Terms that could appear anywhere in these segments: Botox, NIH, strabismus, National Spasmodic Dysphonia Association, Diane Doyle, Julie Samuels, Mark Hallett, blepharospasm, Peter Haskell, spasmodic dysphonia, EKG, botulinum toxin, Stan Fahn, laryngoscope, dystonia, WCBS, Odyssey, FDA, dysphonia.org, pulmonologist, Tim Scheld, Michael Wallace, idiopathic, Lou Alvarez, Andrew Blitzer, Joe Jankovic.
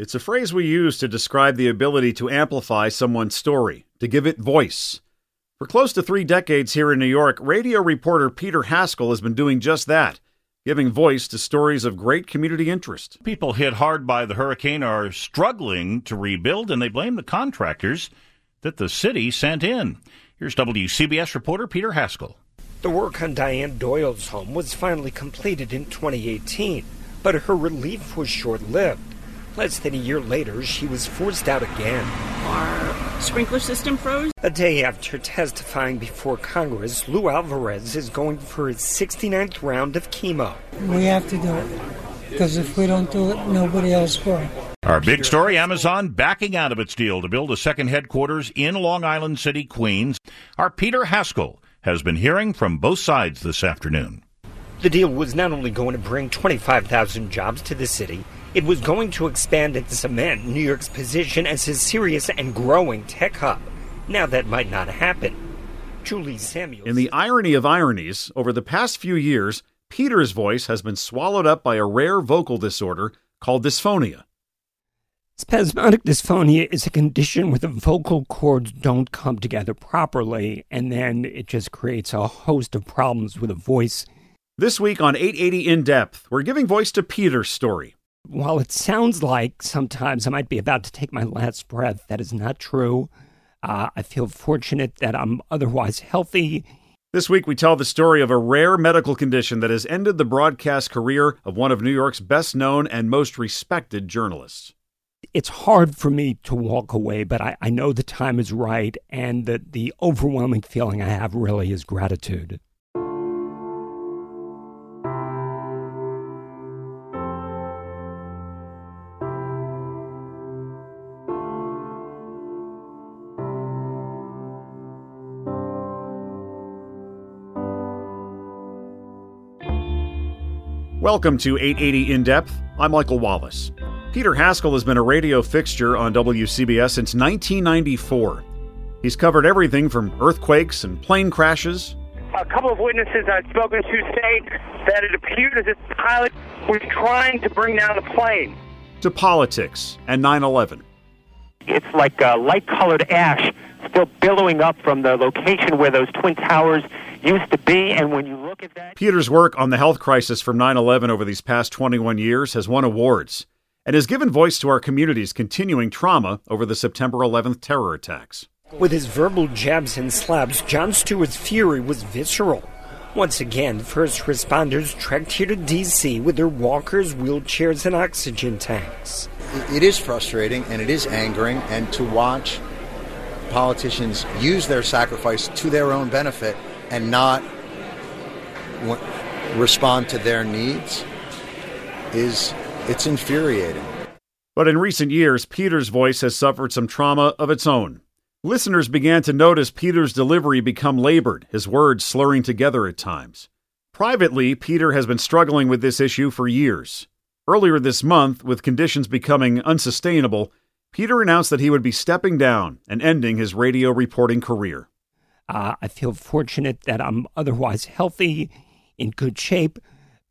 It's a phrase we use to describe the ability to amplify someone's story, to give it voice. For close to 3 decades here in New York, radio reporter Peter Haskell has been doing just that, giving voice to stories of great community interest. People hit hard by the hurricane are struggling to rebuild, and they blame the contractors that the city sent in. Here's WCBS reporter Peter Haskell. The work on Diane Doyle's home was finally completed in 2018, but her relief was short-lived. Less than a year later, she was forced out again. Our sprinkler system froze. A day after testifying before Congress, Lou Alvarez is going for his 69th round of chemo. We have to do it, because if we don't do it, nobody else will. Our big story, Amazon backing out of its deal to build a second headquarters in Long Island City, Queens. Our Peter Haskell has been hearing from both sides this afternoon. The deal was not only going to bring 25,000 jobs to the city, it was going to expand and cement New York's position as a serious and growing tech hub. Now that might not happen. Julie Samuels. In the irony of ironies, over the past few years, Peter's voice has been swallowed up by a rare vocal disorder called dysphonia. Spasmodic dysphonia is a condition where the vocal cords don't come together properly, and then it just creates a host of problems with a voice. This week on 880 In Depth, we're giving voice to Peter's story. While it sounds like sometimes I might be about to take my last breath, that is not true. I feel fortunate that I'm otherwise healthy. This week we tell the story of a rare medical condition that has ended the broadcast career of one of New York's best-known and most respected journalists. It's hard for me to walk away, but I know the time is right, and that the overwhelming feeling I have really is gratitude. Welcome to 880 In-Depth. I'm Michael Wallace. Peter Haskell has been a radio fixture on WCBS since 1994. He's covered everything from earthquakes and plane crashes. A couple of witnesses I've spoken to say that it appeared as if the pilot was trying to bring down the plane. To politics and 9/11. It's like a light-colored ash still billowing up from the location where those Twin Towers used to be, and when you look at that... Peter's work on the health crisis from 9/11 over these past 21 years has won awards and has given voice to our community's continuing trauma over the September 11th terror attacks. With his verbal jabs and slaps, John Stewart's fury was visceral. Once again, first responders trekked here to D.C. with their walkers, wheelchairs, and oxygen tanks. It is frustrating, and it is angering, and to watch politicians use their sacrifice to their own benefit and not respond to their needs, it's infuriating. But in recent years, Peter's voice has suffered some trauma of its own. Listeners began to notice Peter's delivery become labored, his words slurring together at times. Privately, Peter has been struggling with this issue for years. Earlier this month, with conditions becoming unsustainable, Peter announced that he would be stepping down and ending his radio reporting career. I feel fortunate that I'm otherwise healthy, in good shape,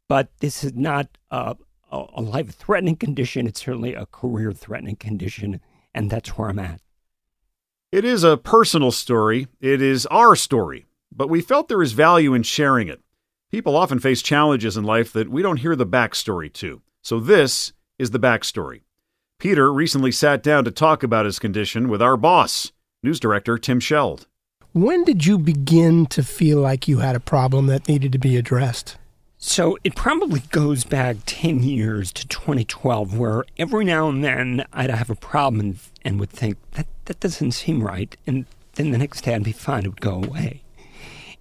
but this is not a life-threatening condition. It's certainly a career-threatening condition, and that's where I'm at. It is a personal story. It is our story, but we felt there is value in sharing it. People often face challenges in life that we don't hear the backstory to. So this is the backstory. Peter recently sat down to talk about his condition with our boss, news director Tim Scheld. When did you begin to feel like you had a problem that needed to be addressed? So it probably goes back 10 years to 2012, where every now and then I'd have a problem and would think, that doesn't seem right. And then the next day I'd be fine, it would go away.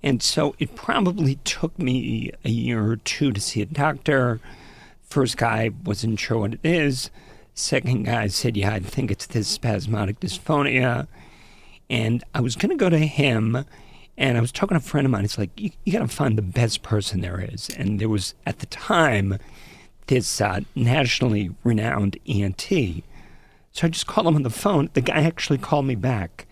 And so it probably took me a year or two to see a doctor. First guy wasn't sure what it is. Second guy said, yeah, I think it's this spasmodic dysphonia. And I was going to go to him. And I was talking to a friend of mine. It's like, you got to find the best person there is. And there was, at the time, this nationally renowned ENT. So I just called him on the phone. The guy actually called me back.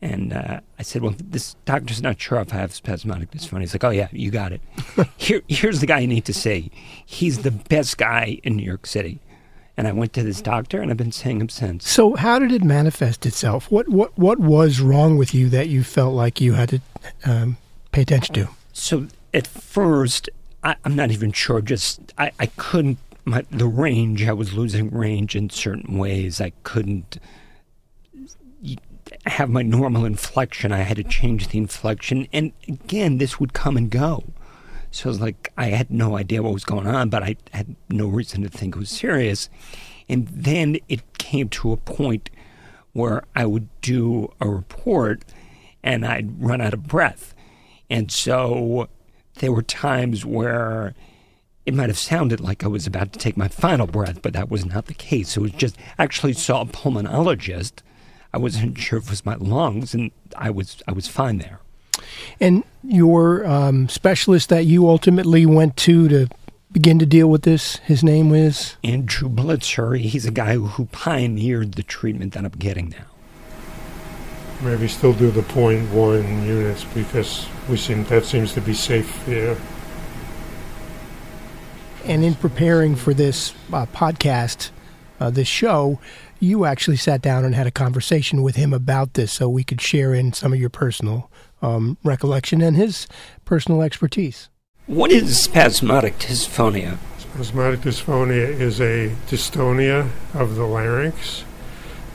And I said, well, this doctor's not sure if I have spasmodic dysphonia. He's like, oh, yeah, you got it. Here's the guy you need to see. He's the best guy in New York City. And I went to this doctor, and I've been seeing him since. So how did it manifest itself? What was wrong with you that you felt like you had to pay attention to? So at first, I'm not even sure. Just I couldn't. The range, I was losing range in certain ways. I couldn't have my normal inflection. I had to change the inflection. And again, this would come and go. So it was like I had no idea what was going on, but I had no reason to think it was serious. And then it came to a point where I would do a report, and I'd run out of breath. And so there were times where it might have sounded like I was about to take my final breath, but that was not the case. It was just, I actually saw a pulmonologist. I wasn't sure if it was my lungs, and I was fine there. And your specialist that you ultimately went to begin to deal with this, his name was? Andrew Blitzer. He's a guy who pioneered the treatment that I'm getting now. Maybe still do the 0.1 units because that seems to be safe here. And in preparing for this podcast, this show, you actually sat down and had a conversation with him about this so we could share in some of your personal recollection and his personal expertise. What is spasmodic dysphonia? Spasmodic dysphonia is a dystonia of the larynx.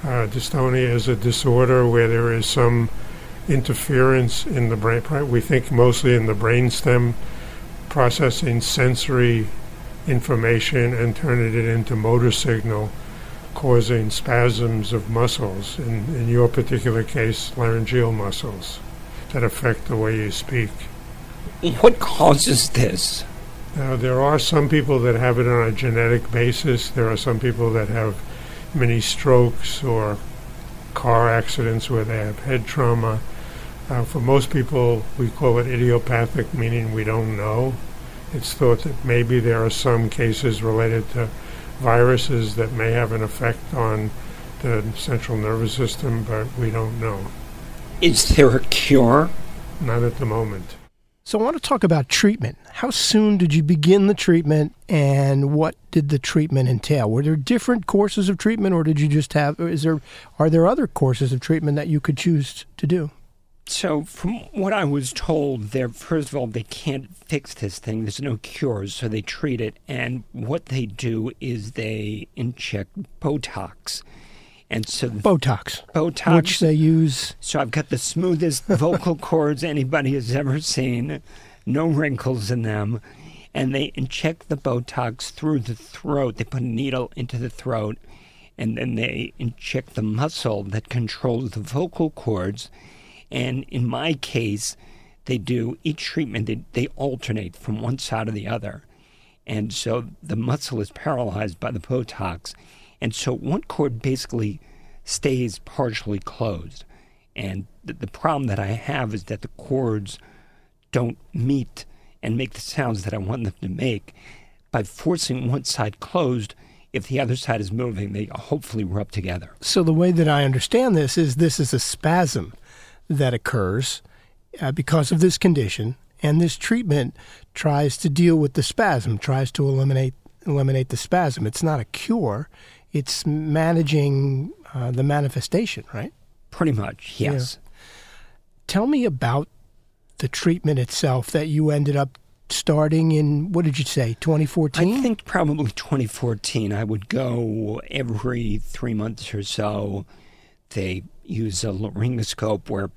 Dystonia is a disorder where there is some interference in the brain. We think mostly in the brainstem, processing sensory information and turning it into motor signal, causing spasms of muscles, in your particular case, laryngeal muscles, that affect the way you speak. What causes this? Now, there are some people that have it on a genetic basis. There are some people that have many strokes or car accidents where they have head trauma. For most people, we call it idiopathic, meaning we don't know. It's thought that maybe there are some cases related to viruses that may have an effect on the central nervous system, but we don't know. Is there a cure? Not at the moment. So I want to talk about treatment. How soon did you begin the treatment, and what did the treatment entail? Were there different courses of treatment, or did you just have? Are there other courses of treatment that you could choose to do? So from what I was told, first of all, they can't fix this thing. There's no cures, so they treat it. And what they do is they inject Botox. And so Botox. Which they use. So I've got the smoothest vocal cords anybody has ever seen, no wrinkles in them. And they inject the Botox through the throat. They put a needle into the throat, and then they inject the muscle that controls the vocal cords. And in my case, they do each treatment, they alternate from one side to the other. And so the muscle is paralyzed by the Botox. And so one cord basically stays partially closed. And the problem that I have is that the cords don't meet and make the sounds that I want them to make. By forcing one side closed, if the other side is moving, they hopefully rub together. So the way that I understand this is a spasm that occurs because of this condition. And this treatment tries to deal with the spasm, tries to eliminate the spasm. It's not a cure. It's managing the manifestation, right? Pretty much, yes. Yeah. Tell me about the treatment itself that you ended up starting in, what did you say, 2014? I think probably 2014. I would go every 3 months or so. They use a laryngoscope where,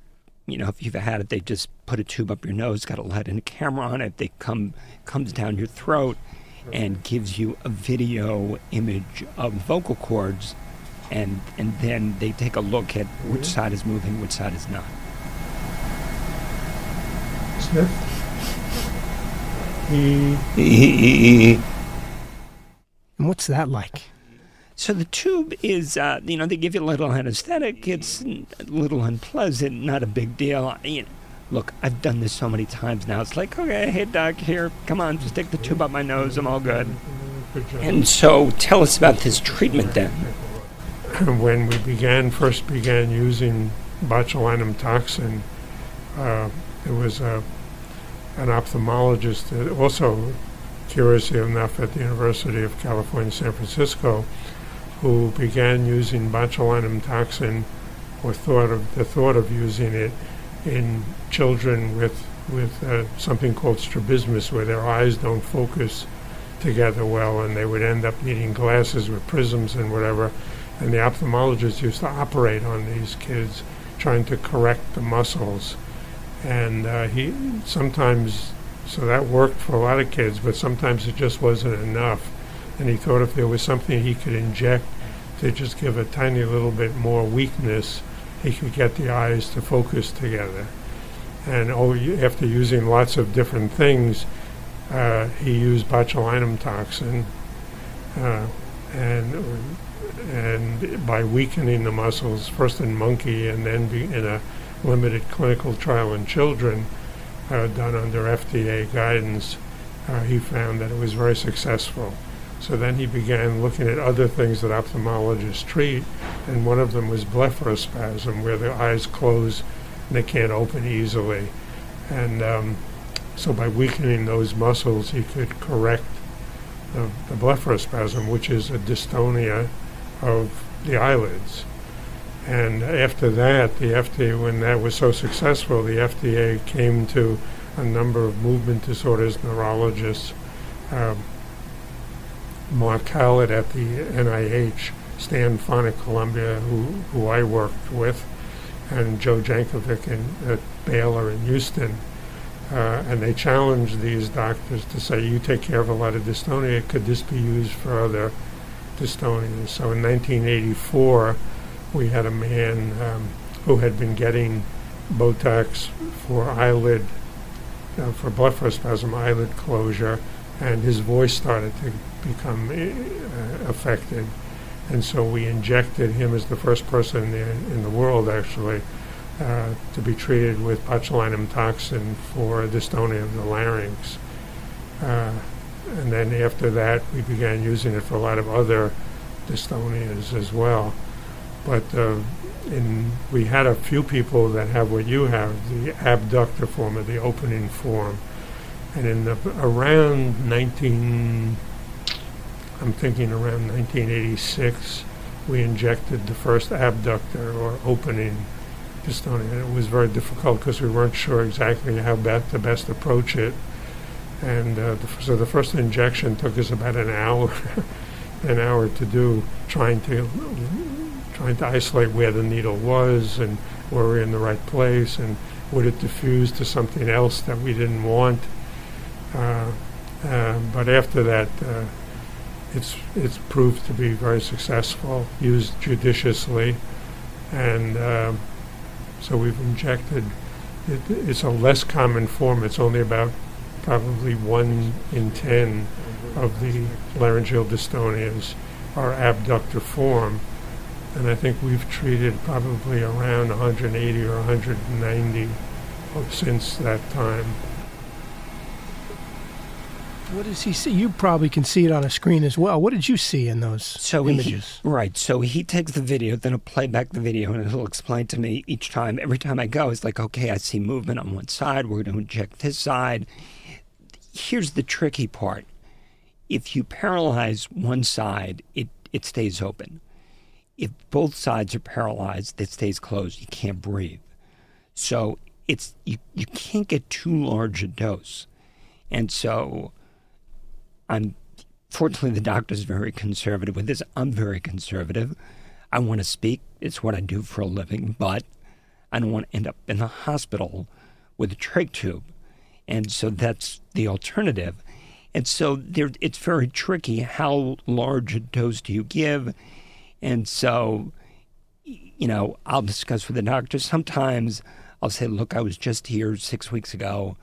you know, if you've had it, they just put a tube up your nose, got a light and a camera on it. They comes down your throat and gives you a video image of vocal cords. And then they take a look at which side is moving, which side is not. Sniff. And what's that like? So the tube is, you know, they give you a little anesthetic. It's a little unpleasant, not a big deal. You know, look, I've done this so many times now. It's like, okay, hey, doc, here, come on, just stick the tube up my nose. I'm all good. And so tell us about this treatment then. When we first began using botulinum toxin, there was an ophthalmologist that also, curiously enough, at the University of California, San Francisco, who began using botulinum toxin, or thought of using it in children with something called strabismus, where their eyes don't focus together well, and they would end up needing glasses with prisms and whatever. And the ophthalmologists used to operate on these kids, trying to correct the muscles. And so that worked for a lot of kids, but sometimes it just wasn't enough. And he thought if there was something he could inject to just give a tiny little bit more weakness, he could get the eyes to focus together. And after using lots of different things, he used botulinum toxin, and by weakening the muscles, first in monkey and then in a limited clinical trial in children, done under FDA guidance, he found that it was very successful. So then he began looking at other things that ophthalmologists treat, and one of them was blepharospasm, where the eyes close and they can't open easily. And so by weakening those muscles, he could correct the blepharospasm, which is a dystonia of the eyelids. And after that, the FDA, when that was so successful, the FDA came to a number of movement disorders neurologists. Mark Hallett at the NIH, Stan Fahn at Columbia, who I worked with, and Joe Jankovic at Baylor in Houston. And they challenged these doctors to say, you take care of a lot of dystonia, could this be used for other dystonias? So in 1984, we had a man who had been getting Botox for eyelid, for blepharospasm, eyelid closure, and his voice started to become affected. And so we injected him as the first person in the world, actually, to be treated with botulinum toxin for dystonia of the larynx. And then after that, we began using it for a lot of other dystonias as well. But we had a few people that have what you have, the abductor form or the opening form. And around 1986, we injected the first abductor or opening dystonia. And it was very difficult because we weren't sure exactly how to best approach it. And so the first injection took us about an hour to do, trying to isolate where the needle was and were we in the right place and would it diffuse to something else that we didn't want. But after that, it's proved to be very successful, used judiciously, and so we've injected. It's a less common form. It's only about probably 1 in 10 of the laryngeal dystonias are abductor form. And I think we've treated probably around 180 or 190 since that time. What does he see? You probably can see it on a screen as well. What did you see in those images? So he takes the video, then he'll play back the video, and he'll explain to me each time. Every time I go, it's like, okay, I see movement on one side. We're going to inject this side. Here's the tricky part. If you paralyze one side, it stays open. If both sides are paralyzed, it stays closed. You can't breathe. So you can't get too large a dose. And so, unfortunately, the doctor's very conservative with this. I'm very conservative. I want to speak. It's what I do for a living, but I don't want to end up in the hospital with a trach tube. And so that's the alternative. And so there, it's very tricky. How large a dose do you give? And so, you know, I'll discuss with the doctor. Sometimes I'll say, look, I was just here 6 weeks ago.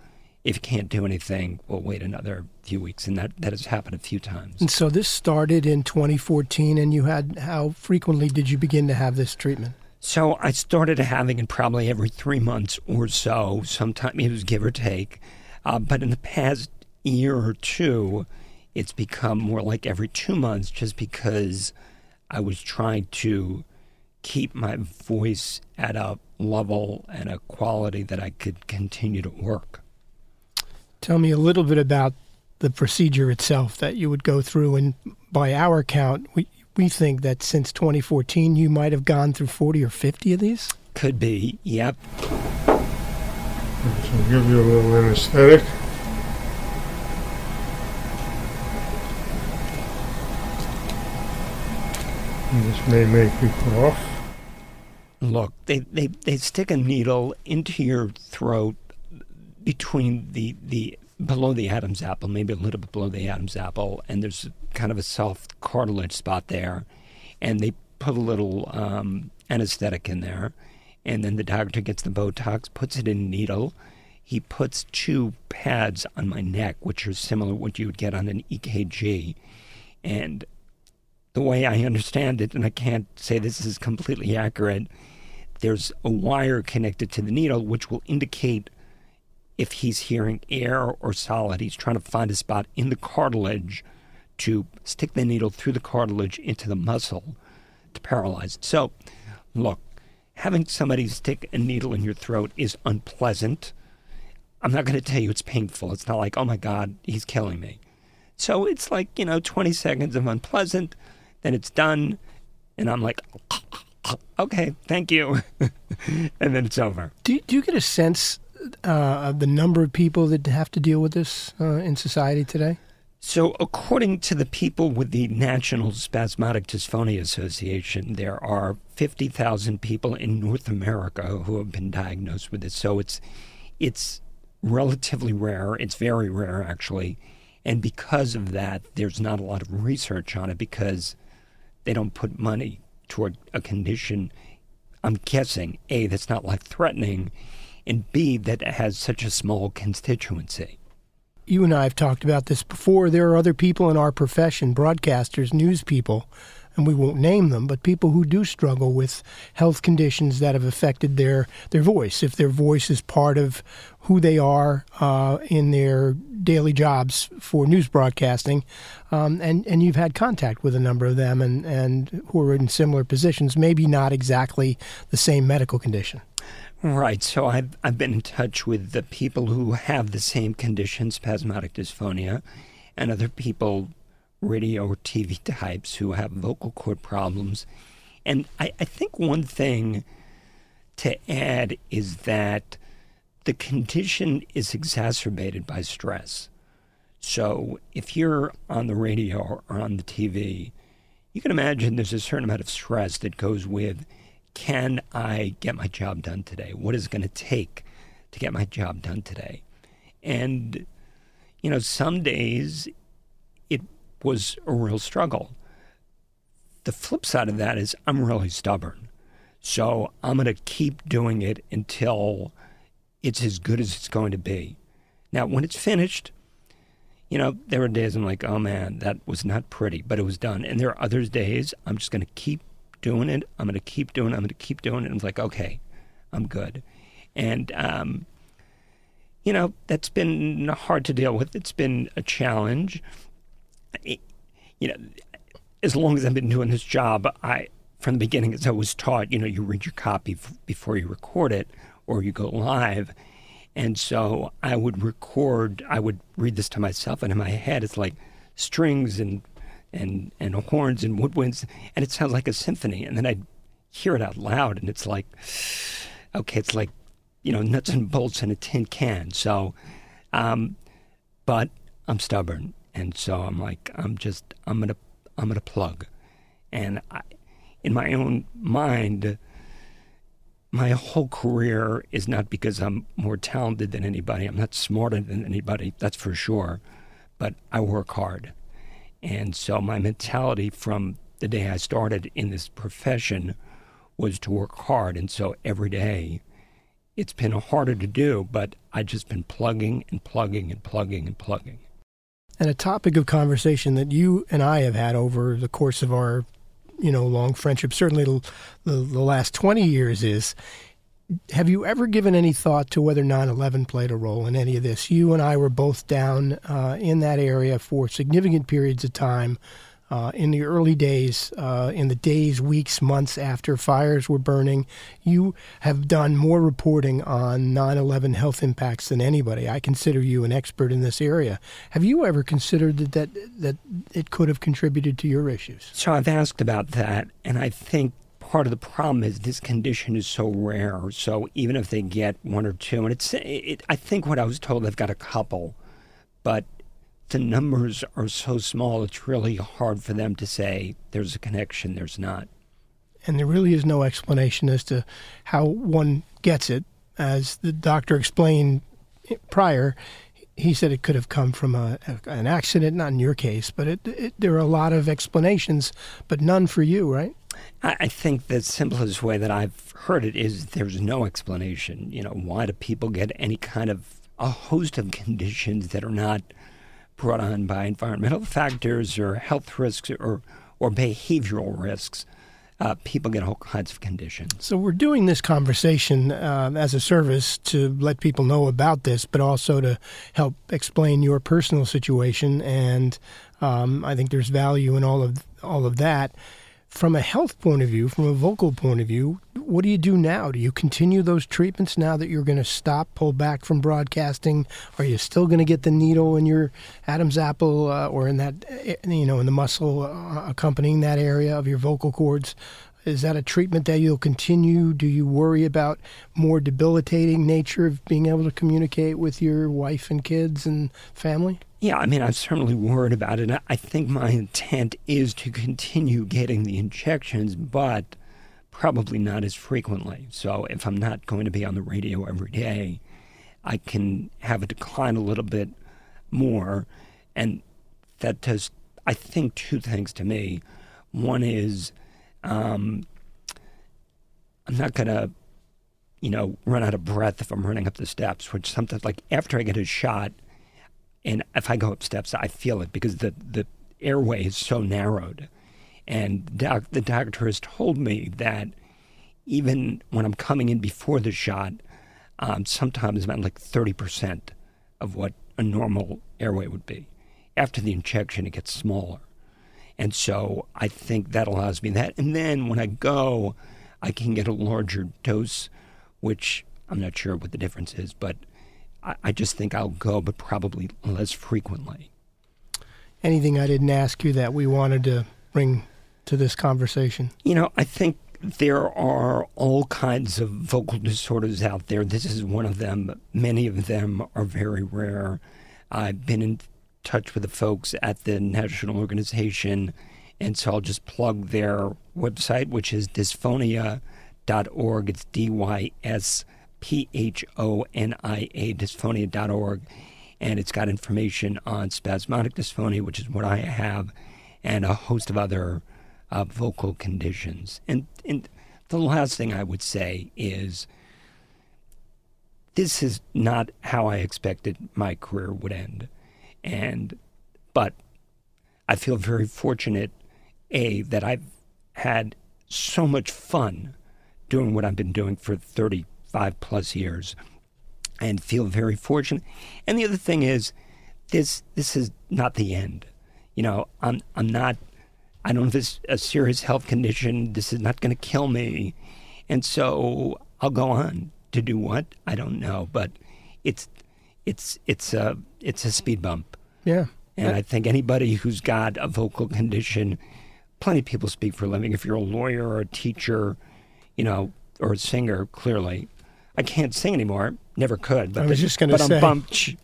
If you can't do anything, we'll wait another few weeks. And that has happened a few times. And so this started in 2014, and you had, how frequently did you begin to have this treatment? So I started having it probably every 3 months or so. Sometimes it was give or take. But in the past year or two, it's become more like every 2 months, just because I was trying to keep my voice at a level and a quality that I could continue to work. Tell me a little bit about the procedure itself that you would go through. And by our count, we think that since 2014, you might have gone through 40 or 50 of these? Could be, yep. So I'll give you a little anesthetic. And this may make you cough. Look, they stick a needle into your throat between the below the Adam's apple, maybe a little bit below the Adam's apple, and there's kind of a soft cartilage spot there, and they put a little anesthetic in there, and then the doctor gets the Botox, puts it in a needle. He puts two pads on my neck, which are similar to what you would get on an EKG, and the way I understand it, and I can't say this is completely accurate, there's a wire connected to the needle, which will indicate if he's hearing air or solid. He's trying to find a spot in the cartilage to stick the needle through the cartilage into the muscle to paralyze it. So, look, having somebody stick a needle in your throat is unpleasant. I'm not going to tell you it's painful. It's not like, oh, my God, he's killing me. So it's like, you know, 20 seconds of unpleasant, then it's done, and I'm like, okay, thank you, and then it's over. Do you get a sense of the number of people that have to deal with this in society today? So according to the people with the National Spasmodic Dysphonia Association, there are 50,000 people in North America who have been diagnosed with it. So it's relatively rare. It's very rare, actually. And because of that, there's not a lot of research on it because they don't put money toward a condition, I'm guessing, A, that's not life-threatening, and B, that has such a small constituency. You and I have talked about this before. There are other people in our profession, broadcasters, news people, and we won't name them, but people who do struggle with health conditions that have affected their voice, if their voice is part of who they are in their daily jobs for news broadcasting. And you've had contact with a number of them and who are in similar positions, maybe not exactly the same medical condition. Right. So I've been in touch with the people who have the same condition, spasmodic dysphonia, and other people, radio or TV types, who have vocal cord problems. And I think one thing to add is that the condition is exacerbated by stress. So if you're on the radio or on the TV, you can imagine there's a certain amount of stress that goes with, can I get my job done today? What is it going to take to get my job done today? And, you know, some days it was a real struggle. The flip side of that is I'm really stubborn. So I'm going to keep doing it until it's as good as it's going to be. Now, when it's finished, you know, there are days I'm like, oh, man, that was not pretty, but it was done. And there are other days I'm just going to keep doing it. I'm going to keep doing it. I'm going to keep doing it. And it's like, okay, I'm good. And, you know, that's been hard to deal with. It's been a challenge. You know, as long as I've been doing this job, from the beginning, as I was taught, you know, you read your copy before you record it or you go live. And so I would read this to myself, and in my head, it's like strings and horns and woodwinds, and it sounds like a symphony. And then I'd hear it out loud, and it's like, okay, it's like, you know, nuts and bolts in a tin can. So But I'm stubborn, and so I'm like, I'm gonna plug. And in my own mind, my whole career is not because I'm more talented than anybody. I'm not smarter than anybody, that's for sure. But I work hard. And so my mentality from the day I started in this profession was to work hard. And so every day, it's been harder to do, but I've just been plugging and plugging and plugging and plugging. And a topic of conversation that you and I have had over the course of our long friendship, certainly the last 20 years, is, have you ever given any thought to whether 9/11 played a role in any of this? You and I were both down in that area for significant periods of time in the early days, in the days, weeks, months after fires were burning. You have done more reporting on 9/11 health impacts than anybody. I consider you an expert in this area. Have you ever considered that it could have contributed to your issues? So I've asked about that, and I think part of the problem is this condition is so rare. So even if they get one or two, and I think what I was told, they've got a couple, but the numbers are so small, it's really hard for them to say there's a connection, there's not. And there really is no explanation as to how one gets it. As the doctor explained prior, he said it could have come from an accident, not in your case, but there are a lot of explanations, but none for you, right? I think the simplest way that I've heard it is there's no explanation. Why do people get any kind of a host of conditions that are not brought on by environmental factors or health risks or behavioral risks? People get all kinds of conditions. So we're doing this conversation as a service to let people know about this, but also to help explain your personal situation. And I think there's value in all of that. From a health point of view, from a vocal point of view, what do you do now? Do you continue those treatments now that you're going to stop, pull back from broadcasting? Are you still going to get the needle in your Adam's apple or in that, in the muscle accompanying that area of your vocal cords? Is that a treatment that you'll continue? Do you worry about more debilitating nature of being able to communicate with your wife and kids and family? Yeah, I'm certainly worried about it. I think my intent is to continue getting the injections, but probably not as frequently. So if I'm not going to be on the radio every day, I can have a decline a little bit more. And that does, I think, two things to me. One is I'm not going to, run out of breath if I'm running up the steps, which sometimes, like after I get a shot, and if I go up steps, I feel it because the airway is so narrowed. And the doctor has told me that even when I'm coming in before the shot, sometimes about like 30% of what a normal airway would be. After the injection, it gets smaller. And so I think that allows me that. And then when I go, I can get a larger dose, which I'm not sure what the difference is, but I just think I'll go, but probably less frequently. Anything I didn't ask you that we wanted to bring to this conversation? I think there are all kinds of vocal disorders out there. This is one of them. Many of them are very rare. I've been in touch with the folks at the national organization, and so I'll just plug their website, which is dysphonia.org. It's dysphonia, dysphonia.org, and it's got information on spasmodic dysphonia, which is what I have, and a host of other vocal conditions. And the last thing I would say is this is not how I expected my career would end, but I feel very fortunate, that I've had so much fun doing what I've been doing for 35+ years, and feel very fortunate. And the other thing is, this is not the end. I don't have a serious health condition. This is not going to kill me, and so I'll go on to do what I don't know. But it's a speed bump. Yeah. And I think anybody who's got a vocal condition, plenty of people speak for a living. If you're a lawyer or a teacher, or a singer, clearly. I can't sing anymore. Never could. But I was just going to say.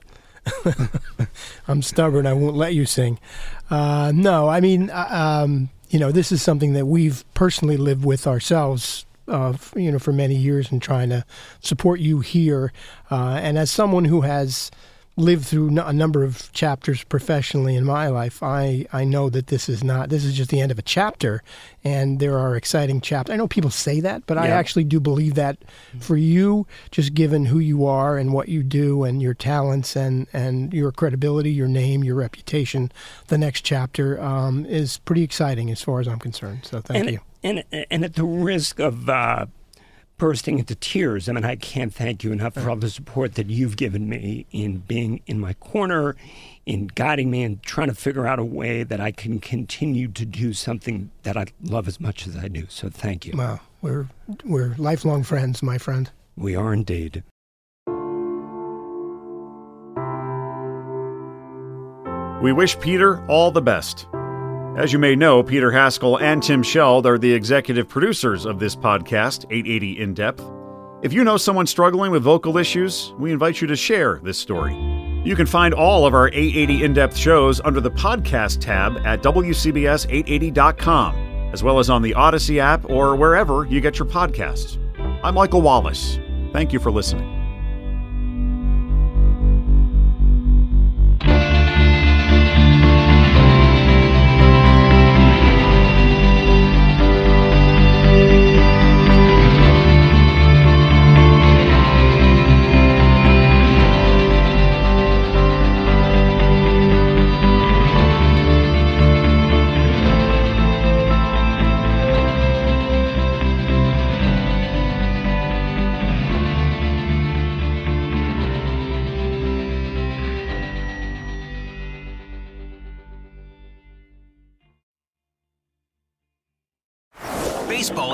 I'm stubborn. I won't let you sing. No, I mean, you know, this is something that we've personally lived with ourselves, you know, for many years, and trying to support you here. And as someone who has lived through a number of chapters professionally in my life, I know that this is just the end of a chapter, and there are exciting chapters. I know people say that, but yeah. I actually do believe that for you, just given who you are and what you do and your talents and your credibility, your name, your reputation, the next chapter is pretty exciting as far as I'm concerned. So thank you. And at the risk of bursting into tears, I mean, I can't thank you enough for all the support that you've given me in being in my corner, in guiding me, and trying to figure out a way that I can continue to do something that I love as much as I do. So thank you. Wow. We're lifelong friends, my friend. We are indeed. We wish Peter all the best. As you may know, Peter Haskell and Tim Scheld are the executive producers of this podcast, 880 In Depth. If you know someone struggling with vocal issues, we invite you to share this story. You can find all of our 880 In Depth shows under the podcast tab at WCBS880.com, as well as on the Odyssey app or wherever you get your podcasts. I'm Michael Wallace. Thank you for listening. Baseball